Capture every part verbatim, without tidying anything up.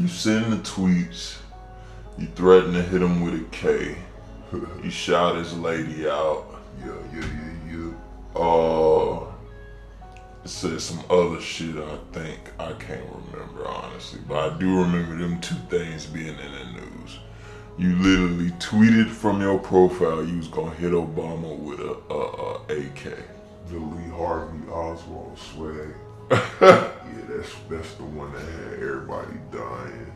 You send the tweets, you threaten to hit him with a K, you shout his lady out, yeah, yeah, yeah, yeah. Uh, it said some other shit, I think. I can't remember, honestly, but I do remember them two things being in the news. You literally tweeted from your profile you was gonna hit Obama with a, a, a AK. The Lee Harvey Oswald swag. Yeah, that's, that's the one that had everybody dying.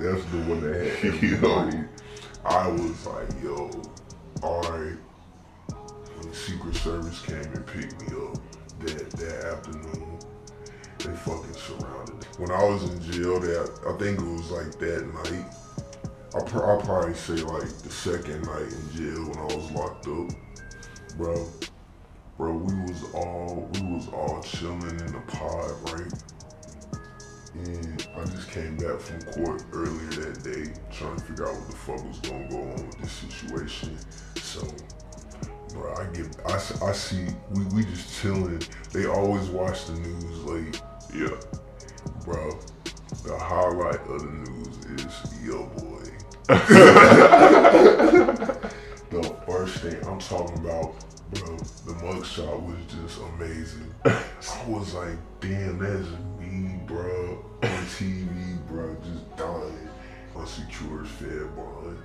That's the one that had everybody. Yo. I was like, yo, alright. When the Secret Service came and picked me up that, that afternoon, they fucking surrounded me. When I was in jail, that I think it was like that night. I'll pr I'll probably say like the second night in jail when I was locked up, bro. Bro, we was all we was all chilling in the pod, right? And I just came back from court earlier that day, trying to figure out what the fuck was gonna go on with this situation. So, bro, I get I, I see we we just chilling. They always watch the news late. Yeah. Bro, the highlight of the news is Yo Boy. The first thing I'm talking about, bro, the mugshot was just amazing. I was like, damn, that's me, bro, on T V, bro, just dying. Unsecured Fed bond.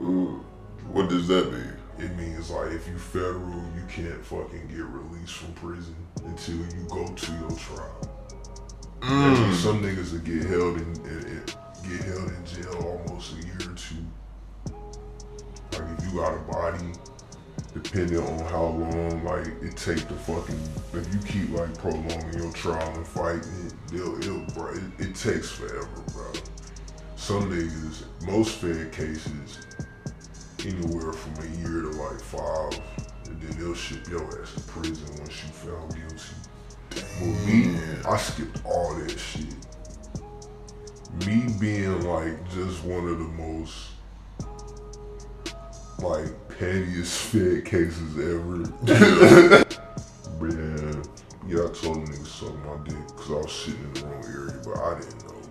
Ooh, what does that mean? It means like if you federal, you can't fucking get released from prison until you go to your trial. Mm. Some niggas that get held in, in, in get held in jail almost a year or two. Like if you got a body, depending on how long like it take to fucking, if you keep like prolonging your trial and fighting it, they'll, it'll, bro, it, it takes forever, bro. Some niggas, most Fed cases, anywhere from a year to like five, and then they'll ship your ass to prison once you found guilty. Well, me, I skipped all that shit. Me being like just one of the most like pettiest Fed cases ever. Man, yeah, I told niggas suck my dick because I was sitting in the wrong area, but I didn't know.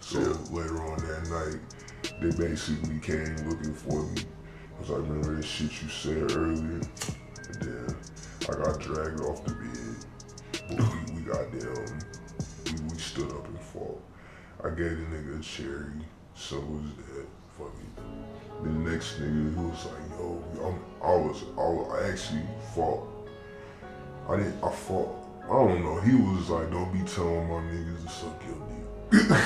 So yeah, later on that night, they basically came looking for me. I was like, remember that shit you said earlier? And then I got dragged off the bed. But we, we got down, we, we stood up and fought. I gave the nigga a cherry, so was that, fuck it. The next nigga, who was like, yo, I'm, I was, I was, I actually fought. I didn't, I fought, I don't know, he was like, don't be telling my niggas to suck your dick. I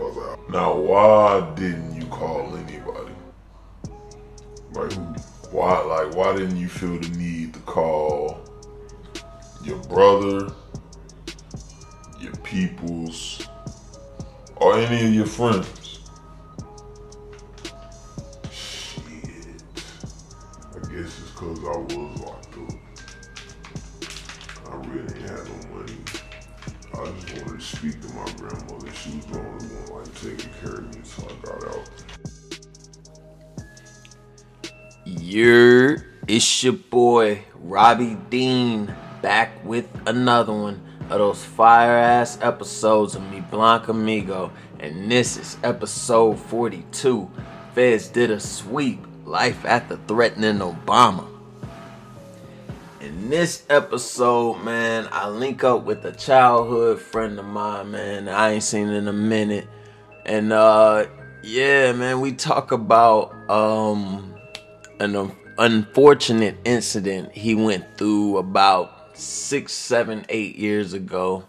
was like, now why didn't you call anybody? Like, why, like, why didn't you feel the need to call your brother, your peoples, or any of your friends? Shit. I guess it's cause I was locked up. I really had no money. I just wanted to speak to my grandmother. She was the only one like taking care of me until I got out. Yeah, it's your boy, Robbie Dean, back with another one of those fire ass episodes of Mi Blanco Amigo, and this is episode forty-two. Feds did a sweep, life after threatening Obama. In this episode, man, I link up with a childhood friend of mine, man, I ain't seen in a minute, and uh yeah, man, we talk about um an unfortunate incident he went through about six, seven, eight years ago.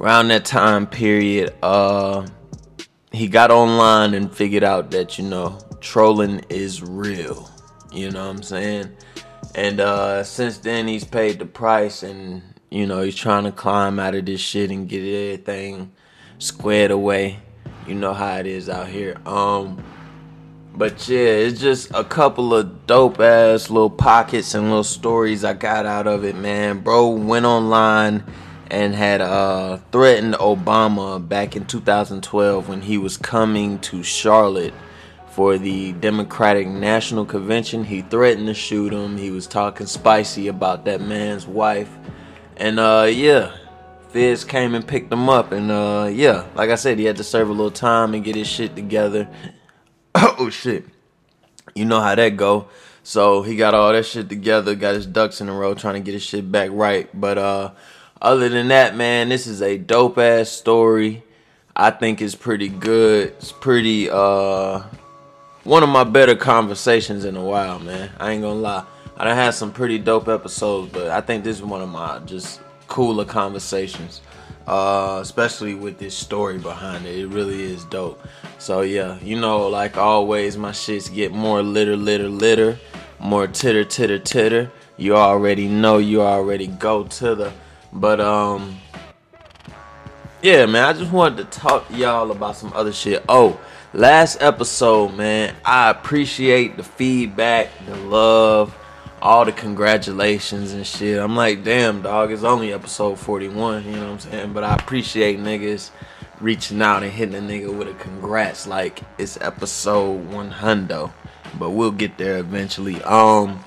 Around that time period, uh, he got online and figured out that, you know, trolling is real. You know what I'm saying? And uh, since then, he's paid the price, and, you know, he's trying to climb out of this shit and get everything squared away. You know how it is out here. Um, but yeah, it's just a couple of dope ass little pockets and little stories I got out of it, man. Bro went online and had uh, threatened Obama back in two thousand twelve when he was coming to Charlotte for the Democratic National Convention. He threatened to shoot him. He was talking spicy about that man's wife. And uh, yeah, Fizz came and picked him up, and uh, yeah, like I said, he had to serve a little time and get his shit together. Oh shit, you know how that go. So he got all that shit together, got his ducks in a row, trying to get his shit back right. But uh, other than that, man, this is a dope ass story. I think it's pretty good. It's pretty uh, one of my better conversations in a while, man. I ain't gonna lie. I done had some pretty dope episodes, but I think this is one of my just cooler conversations, uh, especially with this story behind it. It really is dope. So yeah, you know, like always, my shits get more litter, litter, litter, more titter, titter, titter. You already know. You already go to the. But um, yeah, man, I just wanted to talk to y'all about some other shit. Oh. Last episode, man, I appreciate the feedback, the love, all the congratulations and shit. I'm like, damn, dog, it's only episode forty-one, you know what I'm saying? But I appreciate niggas reaching out and hitting a nigga with a congrats, like it's episode one hundred. But we'll get there eventually. Um,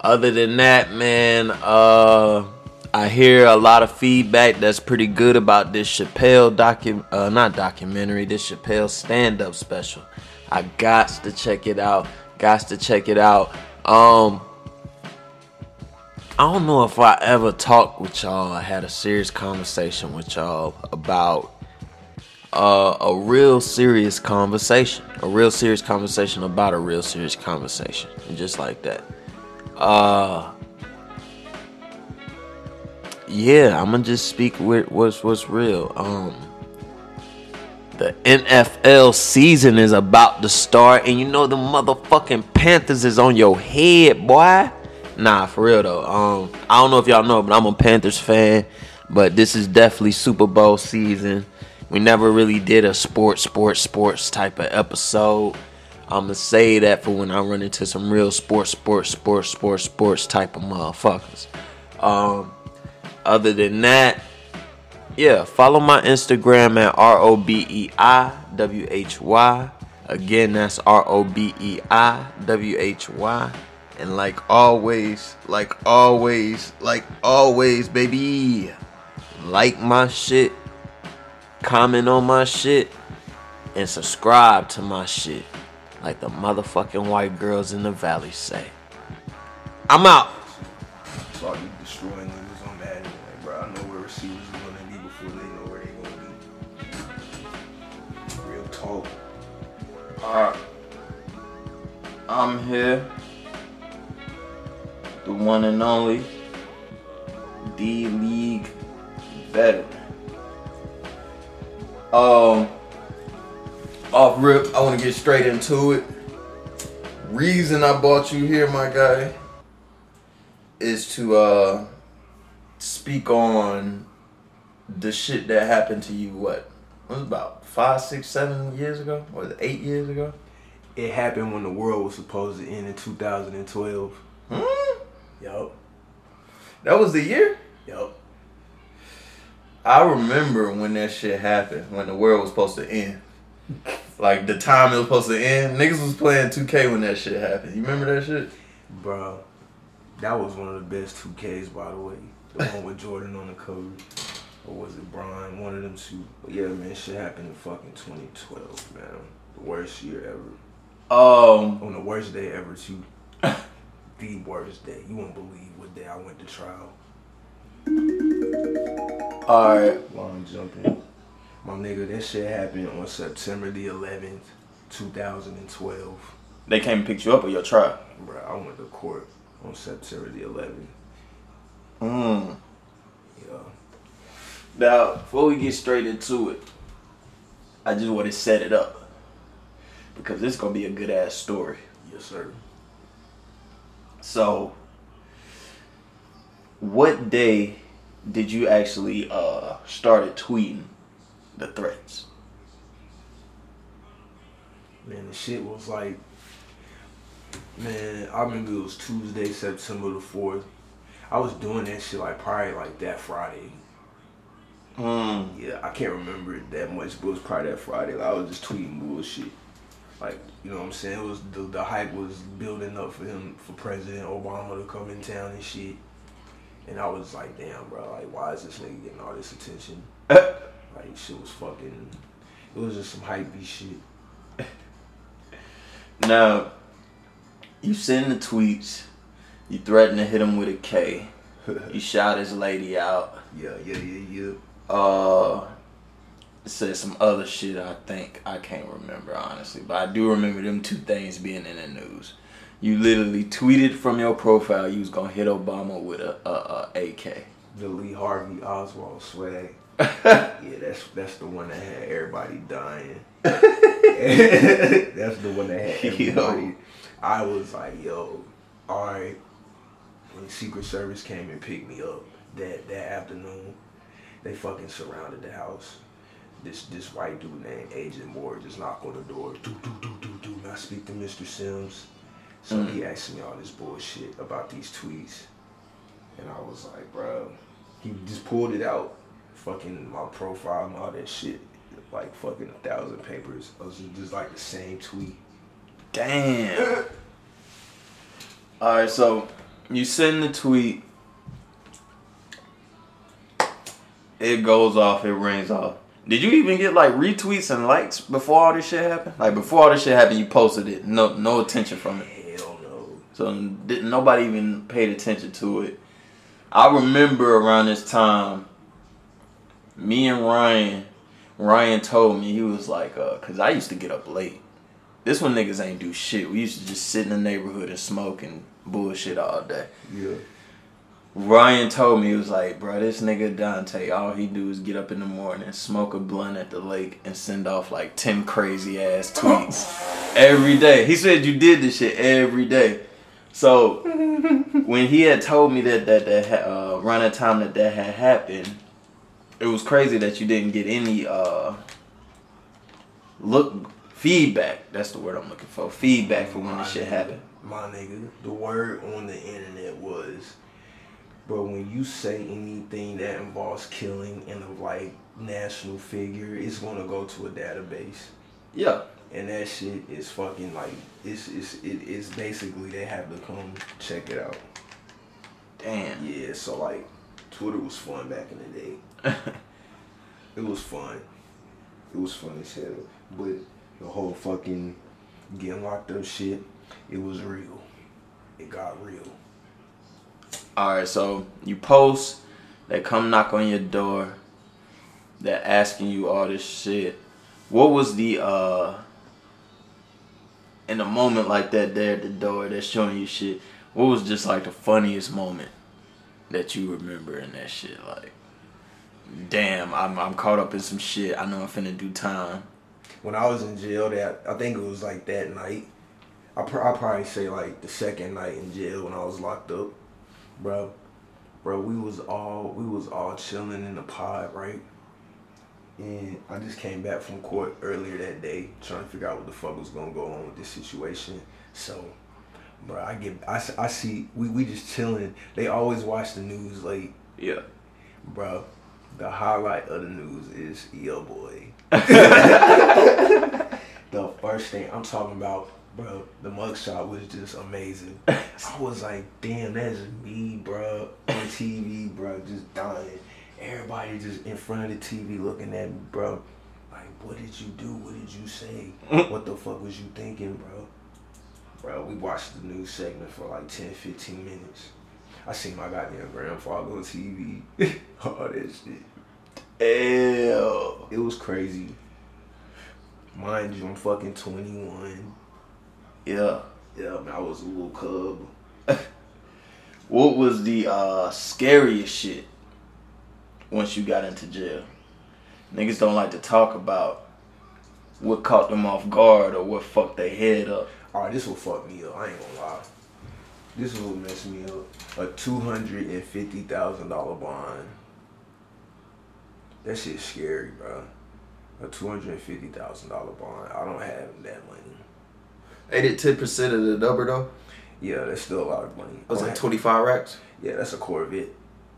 other than that, man, uh, I hear a lot of feedback that's pretty good about this Chappelle docu- uh, not documentary, this Chappelle stand-up special. I gots to check it out, gots to check it out. Um, I don't know if I ever talked with y'all, I had a serious conversation with y'all about uh, a real serious conversation, a real serious conversation about a real serious conversation, just like that. Uh... Yeah, I'm gonna just speak with what's what's real. Um, the N F L season is about to start, and you know the motherfucking Panthers is on your head, boy. Nah, for real though. Um, I don't know if y'all know, but I'm a Panthers fan. But this is definitely Super Bowl season. We never really did a sports, sports, sports type of episode. I'm gonna say that for when I run into some real sports, sports, sports, sports, sports type of motherfuckers. Um. Other than that, yeah, follow my Instagram at R O B E I W H Y. Again, that's R O B E I W H Y. And like always, like always, like always, baby, like my shit, comment on my shit, and subscribe to my shit. Like the motherfucking white girls in the valley say. I'm out. Sorry, you destroying me. Alright, I'm here, the one and only D-League veteran. Um, off rip, I want to get straight into it. Reason I brought you here, my guy, is to uh, speak on the shit that happened to you, what? It was about five, six, seven years ago, or eight years ago. It happened when the world was supposed to end in two thousand twelve. Hmm? Yup. That was the year? Yup. I remember when that shit happened, when the world was supposed to end. Like, the time it was supposed to end. Niggas was playing two K when that shit happened. You remember that shit? Bro, that was one of the best two Ks, by the way. The one with Jordan on the cover. Or was it Brian? One of them two. But yeah, man, shit happened in fucking twenty twelve, man. The worst year ever. Um. On the worst day ever, too. The worst day. You won't believe what day I went to trial. Alright. Long jumping. My nigga, that shit happened on September the eleventh, two thousand twelve. They came and picked you up at your trial? Bro, I went to court on September the eleventh. Mmm. Yeah. Now, before we get straight into it, I just want to set it up. Because this is going to be a good-ass story. Yes, sir. So, what day did you actually uh, started tweeting the threats? Man, the shit was like... Man, I remember it was Tuesday, September the fourth. I was doing that shit like probably like that Friday. Mm. Yeah, I can't remember it that much, but it was probably that Friday. Like, I was just tweeting bullshit. Like, you know what I'm saying? It was the, the hype was building up for him, for President Obama to come in town and shit. And I was like, damn, bro, like, why is this nigga getting all this attention? Like, shit was fucking, it was just some hypey shit. Now, you send the tweets, you threaten to hit him with a K, you shout his lady out. Yeah, yeah, yeah, yeah. Uh, said some other shit, I think. I can't remember, honestly. But I do remember them two things being in the news. You literally tweeted from your profile you was going to hit Obama with a, a, a A K. The Lee Harvey Oswald swag. Yeah, that's that's the one that had everybody dying. That's the one that had everybody. Yo. I was like, yo, all right. When the Secret Service came and picked me up that, that afternoon, they fucking surrounded the house. This this white dude named Agent Moore just knocked on the door. Do, do, do, do, do. And I speak to Mister Sims. So mm. he asked me all this bullshit about these tweets. And I was like, bro, he just pulled it out. Fucking my profile and all that shit. Like fucking a thousand papers. It was just like the same tweet. Damn. All right, so you send the tweet. It goes off. It rings off. Did you even get like retweets and likes before all this shit happened? Like before all this shit happened, you posted it. No, no attention from it. Hell no. So didn't nobody even paid attention to it. I remember around this time, me and Ryan, Ryan told me, he was like, uh, cause I used to get up late. This one niggas ain't do shit. We used to just sit in the neighborhood and smoke and bullshit all day. Yeah. Ryan told me, he was like, bro, this nigga Dante, all he do is get up in the morning, smoke a blunt at the lake, and send off like ten crazy ass tweets every day. He said you did this shit every day. So when he had told me that that that uh, around the time that that had happened, it was crazy that you didn't get any uh, look feedback. That's the word I'm looking for. Feedback for when this shit happened. My nigga, the word on the internet was, but when you say anything that involves killing and a like national figure, it's gonna go to a database. Yeah. And that shit is fucking like it's it's it, it's basically they have to come check it out. Damn. Yeah. So like, Twitter was fun back in the day. It was fun. It was fun as hell. But the whole fucking getting locked up shit, it was real. It got real. Alright, so you post, they come knock on your door, they're asking you all this shit. What was the, uh, in a moment like that, there at the door, they're showing you shit, what was just like the funniest moment that you remember in that shit? Like, damn, I'm I'm caught up in some shit, I know I'm finna do time. When I was in jail, that I think it was like that night, I pr- I'll probably say like the second night in jail when I was locked up. Bro, bro, we was all we was all chilling in the pod, right? And I just came back from court earlier that day, trying to figure out what the fuck was gonna go on with this situation. So, bro, I get, I, I see, we, we just chilling. They always watch the news late. Yeah, bro, the highlight of the news is yo boy. The first thing I'm talking about. Bro, the mugshot was just amazing. I was like, damn, that's me, bro. On T V, bro, just dying. Everybody just in front of the T V looking at me, bro. Like, what did you do? What did you say? What the fuck was you thinking, bro? Bro, we watched the news segment for like ten, fifteen minutes. I seen my goddamn grandfather on T V. All that shit. Ew. It was crazy. Mind you, I'm fucking twenty-one. Yeah, yeah. Man, I was a little cub. What was the uh, scariest shit once you got into jail? Niggas don't like to talk about what caught them off guard or what fucked their head up. All right, this will fuck me up. I ain't gonna lie. This is what messed me up. A two hundred and fifty thousand dollar bond. That shit's scary, bro. A two hundred and fifty thousand dollar bond. I don't have that money. They did ten percent of the number, though? Yeah, that's still a lot of money. Was like twenty-five racks? Yeah, that's a Corvette.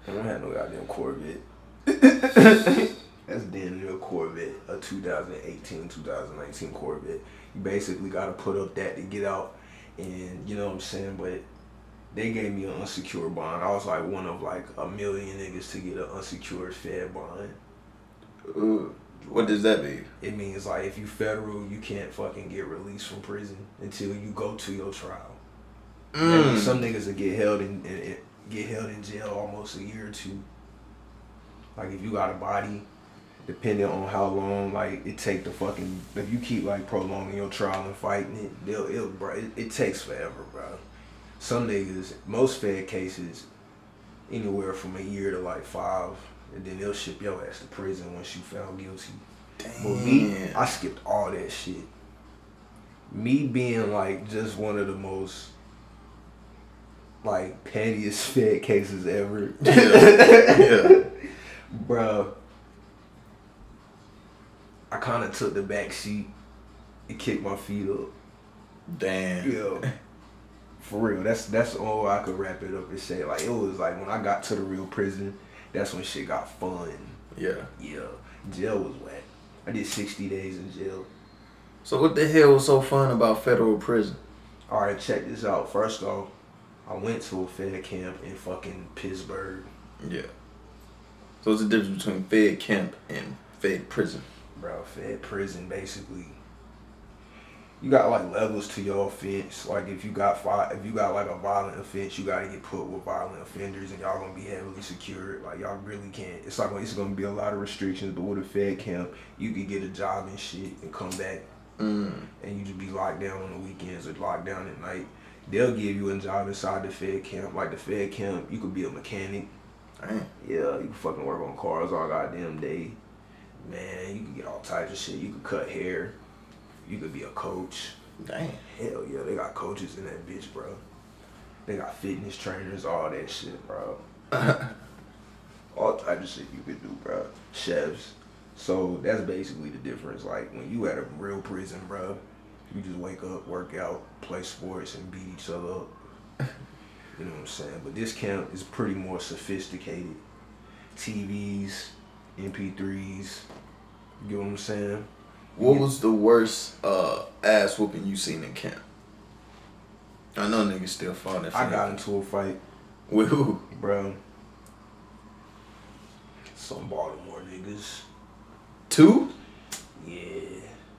I don't have no goddamn Corvette. That's damn near a Corvette. A twenty eighteen, twenty nineteen Corvette. You basically got to put up that to get out. And, you know what I'm saying? But they gave me an unsecured bond. I was like one of like a million niggas to get an unsecured Fed bond. Ooh, what does that mean? It means like if you federal, you can't fucking get released from prison until you go to your trial. Mm. And some niggas will get held in, in, in get held in jail almost a year or two. Like if you got a body, depending on how long like it take to fucking, if you keep like prolonging your trial and fighting it, they'll it'll, bro, it, it takes forever, bro. Some niggas, most Fed cases, anywhere from a year to like five, and then they'll ship your ass to prison once you found guilty. Damn. But me, I skipped all that shit. Me being like just one of the most like pettiest Fed cases ever. Yeah. Yeah. Bro, I kind of took the back seat and kicked my feet up. Damn. Yeah. For real, that's that's all I could wrap it up and say. Like, it was like when I got to the real prison, that's when shit got fun. Yeah. Yeah. Jail was whack. I did sixty days in jail. So what the hell was so fun about federal prison? All right, check this out. First off, I went to a Fed camp in fucking Pittsburgh. Yeah. So what's the difference between Fed camp and Fed prison? Bro, Fed prison basically, you got like levels to your offense. Like if you got five, if you got like a violent offense, you gotta get put with violent offenders, and y'all gonna be heavily secured. Like y'all really can't. It's like it's gonna be a lot of restrictions. But with a Fed camp, you could get a job and shit and come back, mm. and you just be locked down on the weekends or locked down at night. They'll give you a job inside the Fed camp. Like the Fed camp, you could be a mechanic. Damn. Yeah, you can fucking work on cars all goddamn day. Man, you can get all types of shit. You could cut hair. You could be a coach. Damn. Hell yeah, they got coaches in that bitch, bro. They got fitness trainers, all that shit, bro. All types of shit you could do, bro. Chefs. So that's basically the difference. Like when you at a real prison, bro, you just wake up, work out, play sports, and beat each other up. You know what I'm saying? But this camp is pretty more sophisticated. T Vs, M P threes. You know what I'm saying? What was the worst uh, ass whooping you seen in camp? I know niggas still fighting. I got into a fight. With who? Bro. Some Baltimore niggas. Two? Yeah.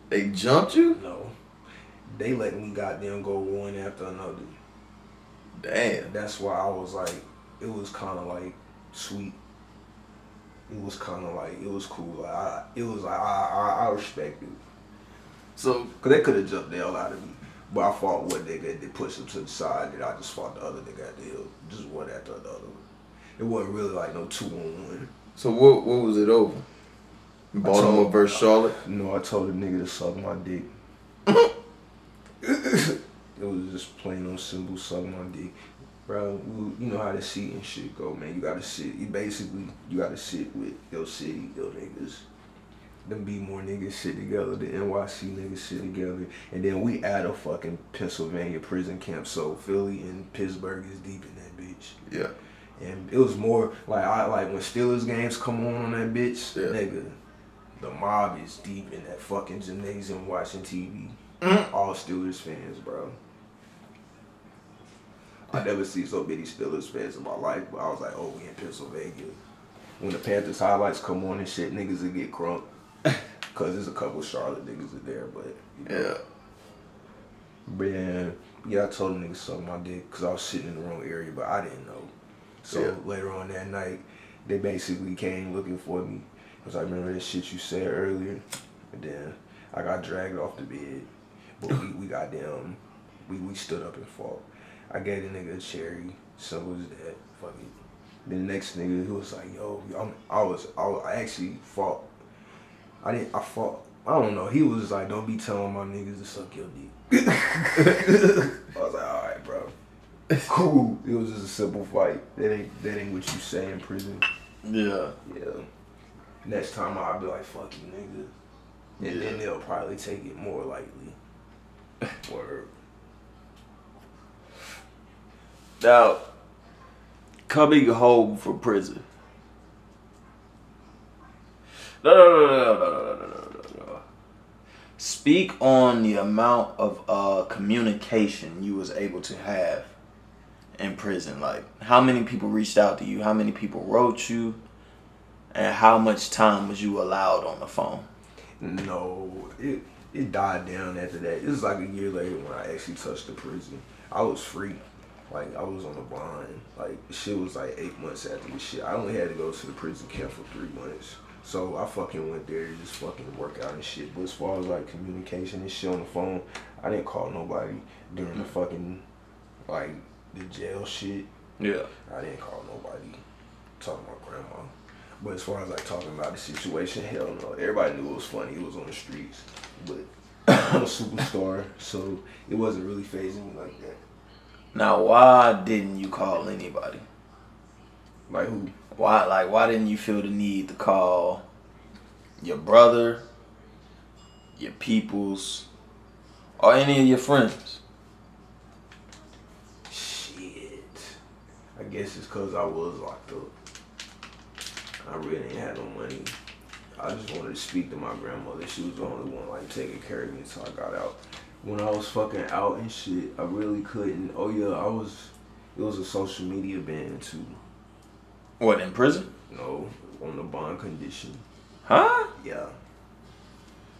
They jumped you? No. They let me goddamn go one after another. Damn. That's why I was like, it was kind of like sweet. It was kind of like, it was cool. Like I, it was like, I I, I respect it. So, because they could have jumped the hell out of me. But I fought one nigga, they pushed him to the side, and I just fought the other nigga at the hill. Just one after the other. It wasn't really like no two on one. So what what was it over? Baltimore told, versus Charlotte? I, no, I told the nigga to suck my dick. It was just plain on simple, suck my dick. Bro, you know how to sit and shit go, man. You gotta sit. You basically, you gotta sit with your city, your niggas. Them B more niggas sit together. The N Y C niggas sit together. And then we add a fucking Pennsylvania prison camp. So Philly and Pittsburgh is deep in that bitch. Yeah. And it was more like I like when Steelers games come on on that bitch, yeah. Nigga. The mob is deep in that fucking gymnasium watching T V. Mm-hmm. All Steelers fans, bro. I never see so many Steelers fans in my life, but I was like, oh, we in Pennsylvania. When the Panthers highlights come on and shit, niggas will get crunk. Because there's a couple Charlotte niggas in there, but... You know. Yeah. Man, yeah, I told the niggas something I did because I was sitting in the wrong area, but I didn't know. So yeah. Later on that night, they basically came looking for me. I was like, remember that shit you said earlier? And then I got dragged off the bed, but we, we got down. We, we stood up and fought. I gave the nigga a cherry, so it was that, fuck it. Then the next nigga, he was like, yo, I'm, I was, I, was, I actually fought, I didn't, I fought, I don't know, he was like, don't be telling my niggas to suck your dick. I was like, alright, bro, cool, it was just a simple fight, that ain't, that ain't what you say in prison. Yeah. Yeah. Next time I'll be like, fuck you, nigga. And yeah. Then they'll probably take it more lightly. Word. Now, coming home from prison. No, no, no, no, no, no, no, no, no. Speak on the amount of uh, communication you was able to have in prison? Like, how many people reached out to you? How many people wrote you? And how much time was you allowed on the phone? No, it it died down after that. It was like a year later when I actually touched the prison. I was free. Like, I was on the bond. Like, shit was like eight months after this shit. I only had to go to the prison camp for three months. So I fucking went there to just fucking work out and shit. But as far as like communication and shit on the phone, I didn't call nobody during the fucking, like, the jail shit. Yeah. I didn't call nobody. Talking to my grandma. But as far as like talking about the situation, hell no. Everybody knew it was funny. It was on the streets. But I'm a superstar, so it wasn't really phasing me like that. Now, why didn't you call anybody? Like who? Why, like, why didn't you feel the need to call your brother, your peoples, or any of your friends? Shit. I guess it's because I was locked up. I really didn't have no money. I just wanted to speak to my grandmother. She was the only one, like, taking care of me until I got out. When I was fucking out and shit, I really couldn't. Oh yeah, I was, it was a social media ban too. What, in prison? No, on the bond condition. Huh? Yeah.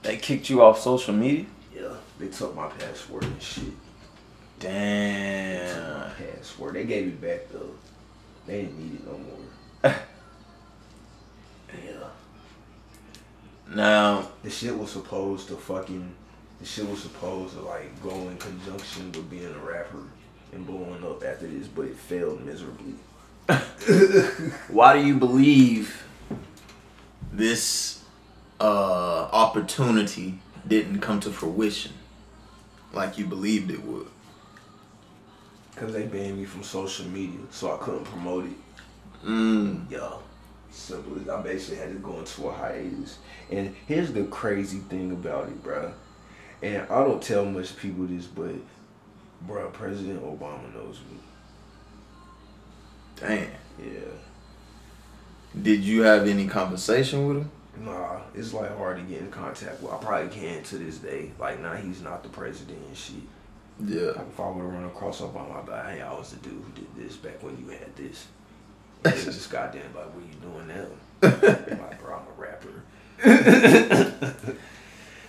They kicked you off social media? Yeah, they took my password and shit. Damn. They took my password. They gave it back though. They didn't need it no more. Yeah. Now. The shit was supposed to fucking... The shit was supposed to like go in conjunction with being a rapper and blowing up after this, but it failed miserably. Why do you believe this uh, opportunity didn't come to fruition like you believed it would? Because they banned me from social media, so I couldn't promote it. Mm. Yeah. Simple as I basically had to go into a hiatus. And here's the crazy thing about it, bro. And I don't tell much people this, but, bro, President Obama knows me. Damn. Yeah. Did you have any conversation with him? Nah, it's, like, hard to get in contact with. I probably can to this day. Like, nah, he's not the president and shit. Yeah. Like, if I would have run across Obama, I'd be like, hey, I was the dude who did this back when you had this. It's just goddamn, like, what you doing now? Like, bro, I'm a rapper.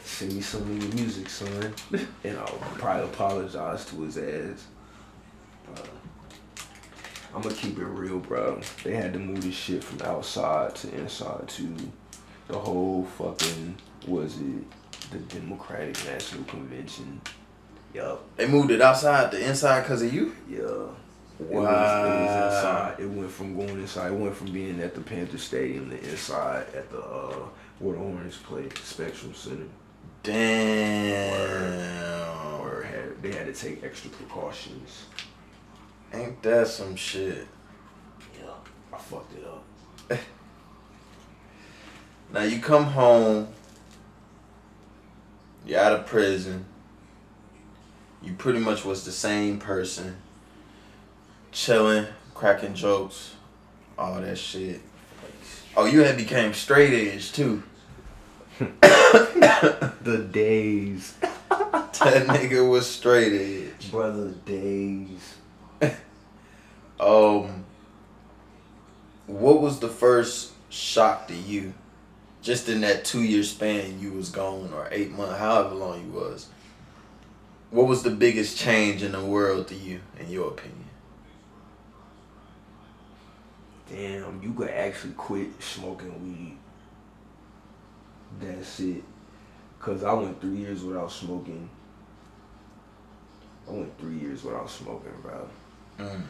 Send me some of your music, son. And I'll probably apologize to his ass. Uh, I'm gonna keep it real, bro. They had to move this shit from outside to inside to the whole fucking, was it the Democratic National Convention? Yup. They moved it outside to inside because of you? Yeah. Wow. It was, it was inside. It went from going inside. It went from being at the Panther Stadium to inside at the, uh, where the Orange played, Spectrum Center. Damn. Or, or had, they had to take extra precautions. Ain't that some shit? Yeah, I fucked it up. Now you come home, you're out of prison, you pretty much was the same person, chilling, cracking jokes, all that shit. Oh, you had became straight edge too. The days. That nigga was straight edge. Brother, days. um, what was the first shock to you? Just in that two year span you was gone, or eight months, however long you was. What was the biggest change in the world to you, in your opinion? Damn, you could actually quit smoking weed. That's it. Because I went three years without smoking. I went three years without smoking, bro. Mm.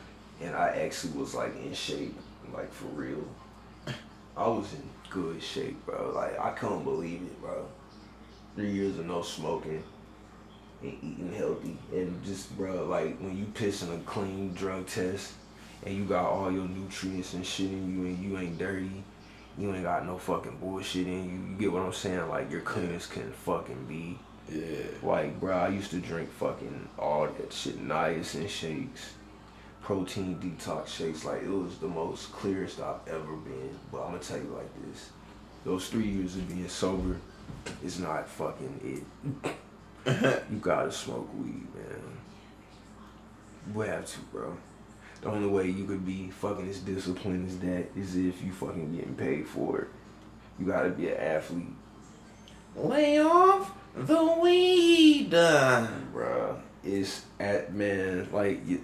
And I actually was, like, in shape. Like, for real. I was in good shape, bro. Like, I couldn't believe it, bro. Three years of no smoking and eating healthy. And just, bro, like, when you pissing a clean drug test and you got all your nutrients and shit in you and you ain't dirty, you ain't got no fucking bullshit in you. You get what I'm saying? Like, your cleanest can fucking be. Yeah. Like, bro, I used to drink fucking all that shit, niacin shakes, protein detox shakes. Like, it was the most clearest I've ever been. But I'm going to tell you like this. Those three years of being sober is not fucking it. You got to smoke weed, man. We have to, bro. the only way you could be fucking as disciplined as that is if you fucking getting paid for it. You gotta be an athlete. Lay off the weed. Bruh, it's at, man, like, you,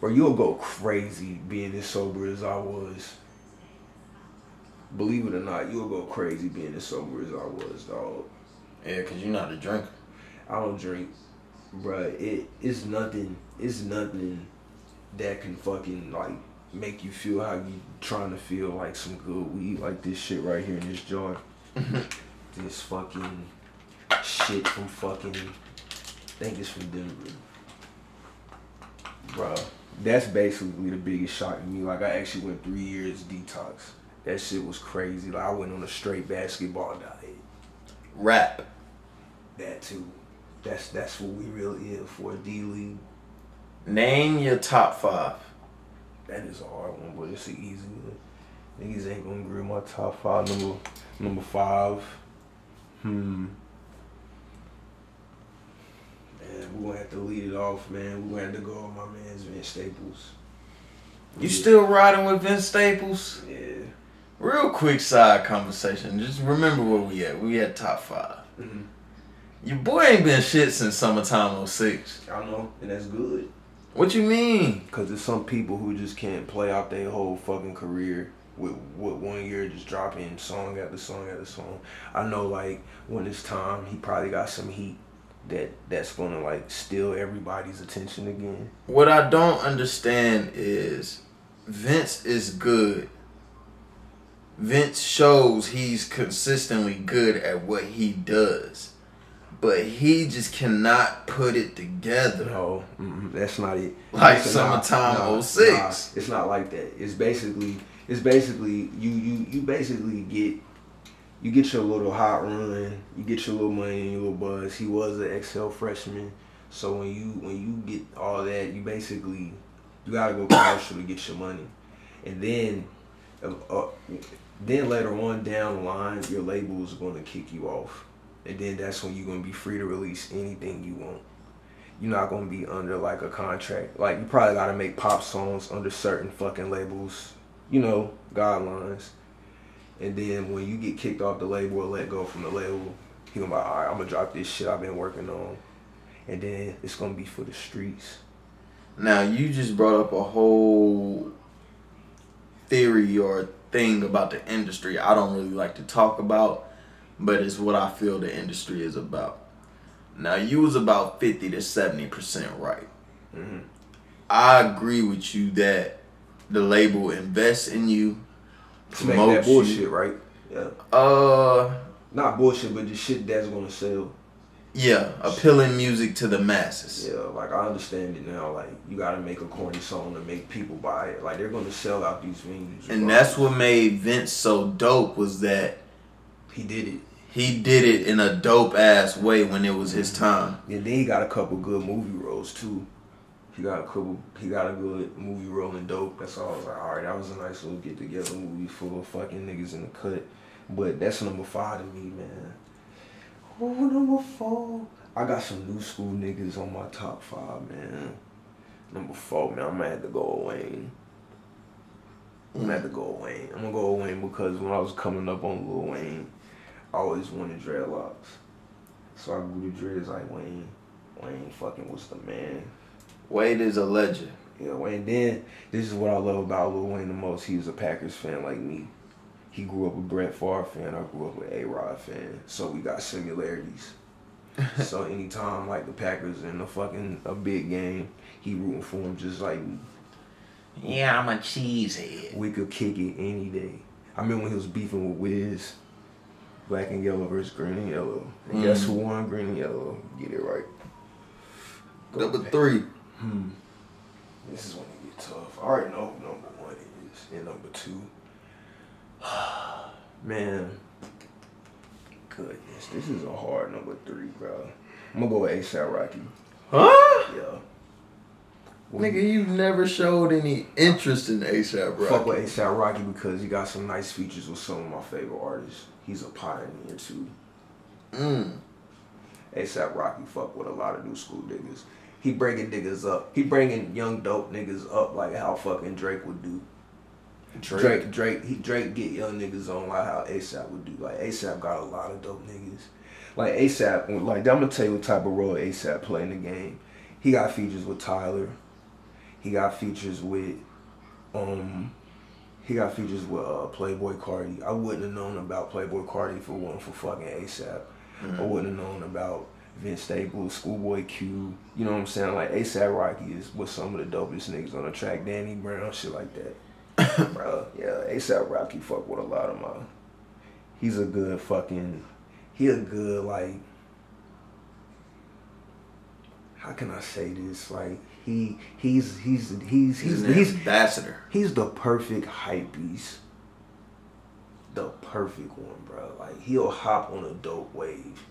bro, you'll go crazy being as sober as I was. Believe it or not, you'll go crazy being as sober as I was, dog. Yeah, cause you're not a drinker. I don't drink, bruh. It it's nothing. It's nothing that can fucking like make you feel how you trying to feel, like some good weed, like this shit right here in this jar. This fucking shit from fucking, I think it's from Denver, bruh. That's basically the biggest shock to me. Like, I actually went three years detox. That shit was crazy. Like, I went on a straight basketball diet. Rap. That too. That's that's what we really here for, D League. Name your top five. That is a hard one, but it's an easy one. Niggas ain't gonna agree with my top five. Number number five. Hmm. Man, we're gonna have to lead it off, man. We're gonna have to go with my man's Vince Staples. You yeah. still riding with Vince Staples? Yeah. Real quick side conversation. Just remember where we at. We at top five. Mm-hmm. Your boy ain't been shit since summertime oh six. I know, and that's good. What you mean? Because there's some people who just can't play out their whole fucking career with, with one year just dropping song after song after song. I know, like, when it's time, he probably got some heat that that's going to, like, steal everybody's attention again. What I don't understand is Vince is good. Vince shows he's consistently good at what he does. But he just cannot put it together. No, that's not it. Like it's Summertime nah, nah, oh six. Nah, it's not like that. It's basically, it's basically you, you, you basically get, you get your little hot run, you get your little money and your little buzz. He was an X L freshman, so when you when you get all that, you basically you gotta go commercial to get your money, and then, uh, uh, then later on down the line, your label is gonna kick you off. And then that's when you're going to be free to release anything you want. You're not going to be under, like, a contract. Like, you probably got to make pop songs under certain fucking labels, you know, guidelines. And then when you get kicked off the label or let go from the label, you're going to be like, all right, I'm going to drop this shit I've been working on. And then it's going to be for the streets. Now, you just brought up a whole theory or thing about the industry I don't really like to talk about. But it's what I feel the industry is about. Now, you was about fifty to seventy percent right. Mm-hmm. I agree with you that the label invests in you, to make that bullshit, you. Right? Yeah. Uh, Not bullshit, but the shit that's going to sell. Yeah, appealing music to the masses. Yeah, like, I understand it now. Like, you got to make a corny song to make people buy it. Like, they're going to sell out these venues. And that's what made Vince so dope was that he did it. He did it in a dope-ass way when it was his time. And then he got a couple good movie roles, too. He got a couple, he got a good movie role in Dope. That's all I was like, all right, that was a nice little get-together movie full of fucking niggas in the cut. But that's number five to me, man. Oh, number four. I got some new school niggas on my top five, man. Number four, man, I'm going to have to go Wayne. I'm going to have to go Wayne. I'm going to go Wayne because when I was coming up on Lil Wayne, I always wanted dreadlocks. So I grew the dreads like Wayne. Wayne fucking was the man. Wayne is a legend. Yeah, Wayne. Then, this is what I love about Lil Wayne the most. He was a Packers fan like me. He grew up a Brett Favre fan. I grew up with A-Rod fan. So we got similarities. So anytime, like, the Packers in a fucking a big game, he rooting for him just like me. Yeah, I'm a cheesehead. We could kick it any day. I remember when he was beefing with Wiz. Black and yellow versus green and yellow. And mm. guess who won? Green and yellow. Get it right. Go number back. Three. Hmm. This is when it gets tough. I already know who number one is. And number two. Man. Goodness. This is a hard number three, bro. I'm going to go with A$AP Rocky. Huh? Yeah. Well, nigga, you never showed any interest in A$AP Rocky. Fuck with A$AP Rocky because he got some nice features with some of my favorite artists. He's a pioneer, too. Mm. A$AP Rocky fuck with a lot of new school niggas. he bringing niggas up. He bringing young dope niggas up like how fucking Drake would do. Drake, Drake, Drake he Drake get young niggas on like how A$AP would do. Like A$AP got a lot of dope niggas. Like A$AP, like I'm gonna tell you what type of role A$AP play in the game. He got features with Tyler. He got features with, um, he got features with uh, Playboi Carti. I wouldn't have known about Playboi Carti for one for fucking A$AP. Mm-hmm. I wouldn't have known about Vince Staples, Schoolboy Q. You know what I'm saying? Like A$AP Rocky is with some of the dopest niggas on the track. Danny Brown, shit like that. Bro, yeah, A$AP Rocky fuck with a lot of my. He's a good fucking. He a good like. How can I say this? Like he he's he's he's he's he's, he's, he's ambassador. He's the perfect hype beast. The perfect one, bro. Like he'll hop on a dope wave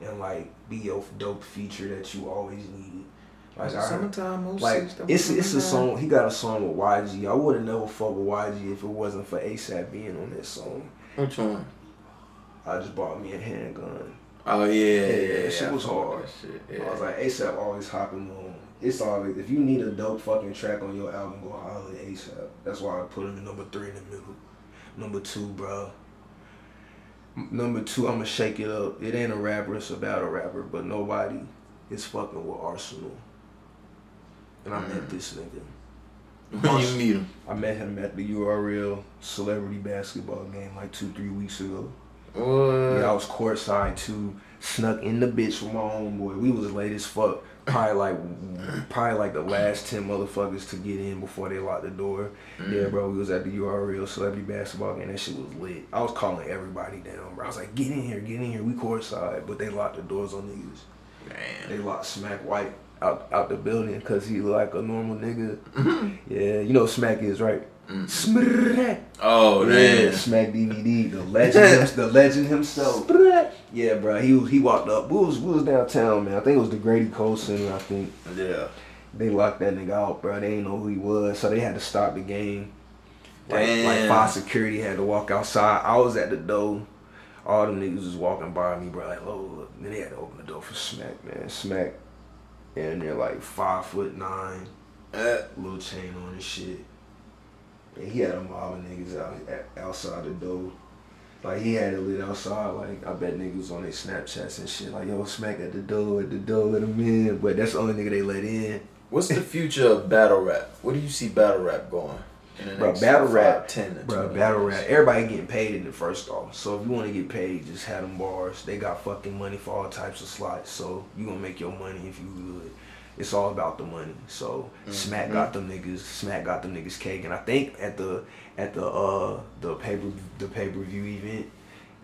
and like be your dope feature that you always needed. Like, summertime, most like it's it's a song. He got a song with Y G. I would have never fucked with Y G if it wasn't for A$AP being on this song. Which one? I just bought me a handgun. Oh yeah, yeah, yeah, yeah. Shit was hard. Shit, yeah. I was like, A$AP always hopping on. It's always if you need a dope fucking track on your album, go holler at A$AP. That's why I put him in number three in the middle. Number two, bro. Number two, I'ma shake it up. It ain't a rapper, it's about a rapper, but nobody is fucking with Arsenal. And I mm. met this nigga. When you meet him? I met him at the U R L celebrity basketball game like two, three weeks ago. What? Yeah, I was courtside too. Snuck in the bitch with my homeboy. We was late as fuck. Probably like, probably like the last ten motherfuckers to get in before they locked the door. Mm. Yeah, bro, we was at the U R L celebrity basketball game. That shit was lit. I was calling everybody down, bro. I was like, get in here, get in here. We courtside, but they locked the doors on niggas. Damn. They locked Smack White out out the building because he look like a normal nigga. Mm-hmm. Yeah, you know what Smack is, right? Mm. Smack. Oh man, yeah, Smack D V D, the legend, the legend himself. Smack. Yeah, bro, he was, he walked up. We was we was downtown, man. I think it was the Grady Cole Center. I think. Yeah. They locked that nigga out, bro. They didn't know who he was, so they had to stop the game. Like, like five security had to walk outside. I was at the door. All them niggas was walking by me, bro. Like, oh, then they had to open the door for Smack, man. Smack, and they're like five foot nine, uh, little chain on and shit. And he had a mob of niggas out, outside the door. Like, he had it lit outside. Like, I bet niggas on their Snapchats and shit. Like, yo, Smack at the door, at the door, let him in. But that's the only nigga they let in. What's the future of battle rap? Where do you see battle rap going? In the bro, next battle five, rap, ten to bro, battle years. Rap. Everybody getting paid in the first off. So if you want to get paid, just have them bars. They got fucking money for all types of slots. So you gonna make your money if you good. It's all about the money. So mm-hmm. Smack got them niggas. Smack got them niggas cake. And I think at the at the uh the paper the pay per view event,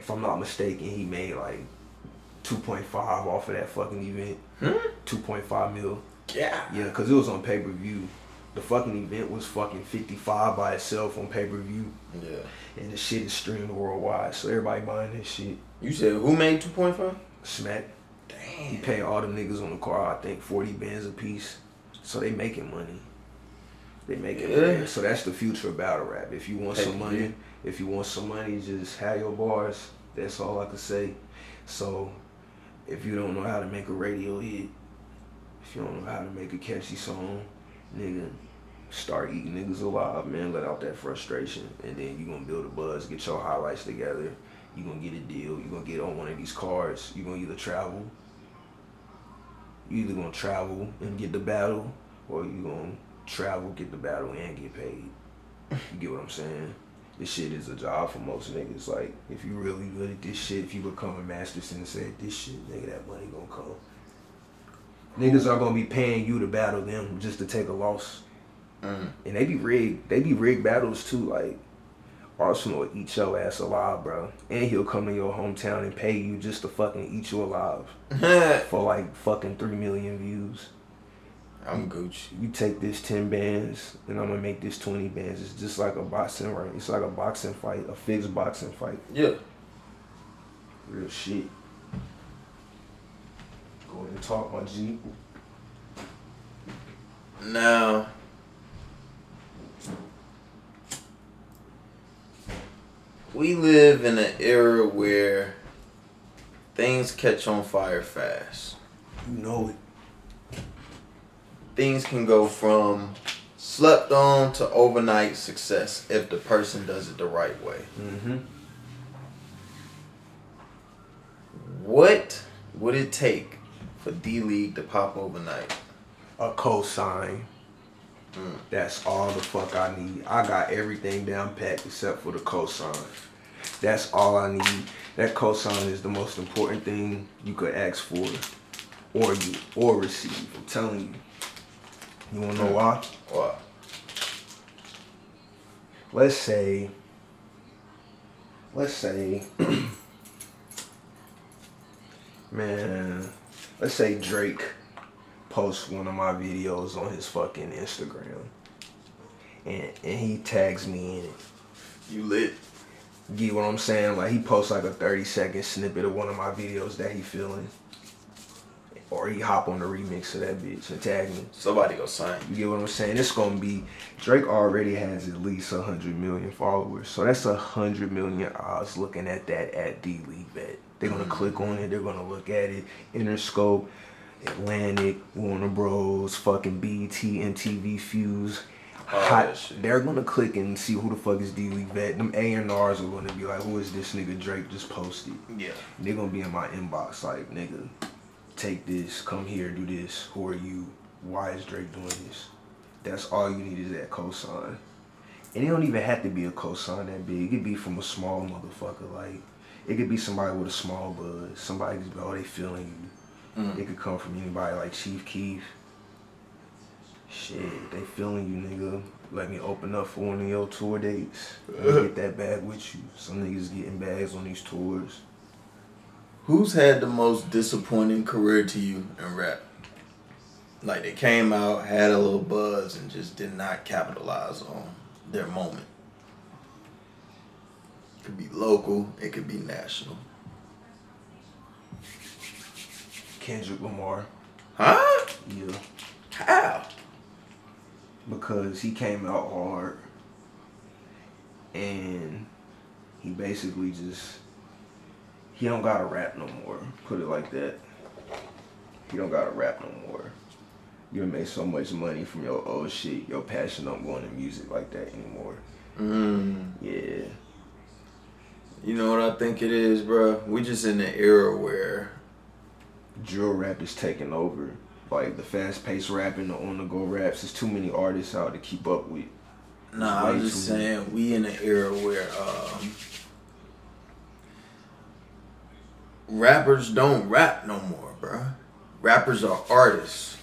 if I'm not mistaken, he made like two point five off of that fucking event. Hmm? Two point five mil. Yeah. Yeah, cause it was on pay per view. The fucking event was fucking fifty five by itself on pay per view. Yeah. And the shit is streamed worldwide, so everybody buying this shit. You said who made two point five? Smack. He paid all the niggas on the car, I think, forty bands a piece. So they making money. They making yeah. money. So that's the future of battle rap. If you want Heck some money, yeah. if you want some money, just have your bars. That's all I can say. So if you don't know how to make a radio hit, if you don't know how to make a catchy song, nigga, start eating niggas alive, man. Let out that frustration. And then you're going to build a buzz, get your highlights together. You're going to get a deal. You're going to get on one of these cars. You're going to either travel. You either gonna travel and get the battle, or you gonna travel, get the battle, and get paid. You get what I'm saying? This shit is a job for most niggas. Like, if you really good at this shit, if you become a master and say this shit, nigga, that money gonna come. Niggas are gonna be paying you to battle them just to take a loss. Mm-hmm. And they be rigged. They be rigged battles too. Like, Arsenal will eat your ass alive, bro. And he'll come to your hometown and pay you just to fucking eat you alive. For like fucking three million views. I'm Gucci. You take this ten bands, and I'm gonna make this twenty bands. It's just like a boxing ring. It's like a boxing fight, a fixed boxing fight. Yeah. Real shit. Go ahead and talk, my G. Now. We live in an era where things catch on fire fast. You know it. things can go from slept on to overnight success if the person does it the right way. Mm-hmm. What would it take for D-League to pop overnight? A cosign. Mm. That's all the fuck I need. I got everything down packed except for the cosign. That's all I need. That cosign is the most important thing you could ask for or you or receive. I'm telling you. You wanna know why? Why? Let's say let's say man, let's say Drake posts one of my videos on his fucking Instagram and and he tags me in it. You lit. Get what I'm saying? Like, he posts like a thirty second snippet of one of my videos that he feeling. Or he hop on the remix of that bitch and tag me. Somebody go sign. You get what I'm saying? It's gonna be, Drake already has at least one hundred million followers. So that's one hundred million odds looking at that at D-League bet. They're gonna mm-hmm. click on it. They're gonna look at it. Interscope, Atlantic, Warner Bros, fucking B E T, M T V, Fuse. Hot. They're gonna click and see who the fuck is D-League vet. Them A and R's are gonna be like, who is this nigga Drake just posted? Yeah. They're gonna be in my inbox like, nigga, take this, come here, do this. Who are you? Why is Drake doing this? That's all you need is that cosign. And it don't even have to be a cosign that big. It could be from a small motherfucker. Like, it could be somebody with a small buzz. Somebody just be, oh, they feeling you. Mm. It could come from anybody like Chief Keef. Shit, they feeling you, nigga. Let me open up for one of your tour dates. Let me get that bag with you. Some niggas getting bags on these tours. Who's had the most disappointing career to you in rap? Like, they came out, had a little buzz, and just did not capitalize on their moment. It could be local. It could be national. Kendrick Lamar. Huh? Yeah. How? Because he came out hard and he basically just, he don't gotta rap no more. Put it like that. He don't gotta rap no more. You done made so much money from your old shit, your passion don't go into music like that anymore. Mm. Yeah. You know what I think it is, bro? We just in an era where drill rap is taking over. Like, the fast-paced rapping, the on-the-go raps, there's too many artists out to keep up with. Nah, I was just saying, many. we in an era where um, rappers don't rap no more, bro. Rappers are artists.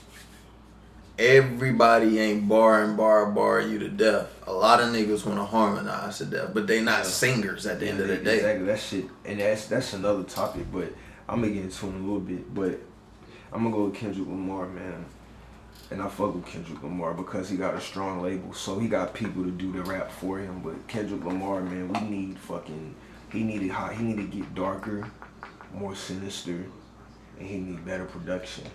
Everybody ain't bar and bar bar you to death. A lot of niggas want to harmonize to death, but they not yeah. singers at the yeah, end of the exactly. day. Exactly, that shit. And that's, that's another topic, but I'm going to get into it in a little bit, but I'm gonna go with Kendrick Lamar, man. And I fuck with Kendrick Lamar because he got a strong label. So he got people to do the rap for him. But Kendrick Lamar, man, we need fucking, he needed hot, he need to get darker, more sinister, and he need better production.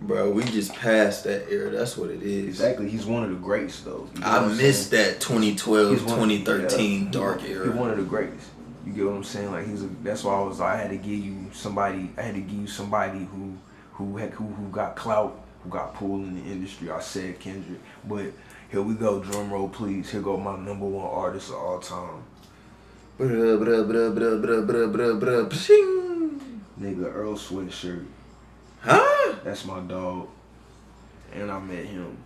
Bro, we just passed that era. That's what it is. Exactly. He's one of the greats, though. You know I missed that twenty twelve, twenty thirteen yeah, dark era. He's one of the greats. You get what I'm saying? Like, he's a, that's why I was like, I had to give you somebody, I had to give you somebody who Who, had, who who got clout, who got pulled in the industry. I said Kendrick. But here we go, drum roll, please. Here go my number one artist of all time. Nigga, Earl Sweatshirt. Huh? That's my dog. And I met him.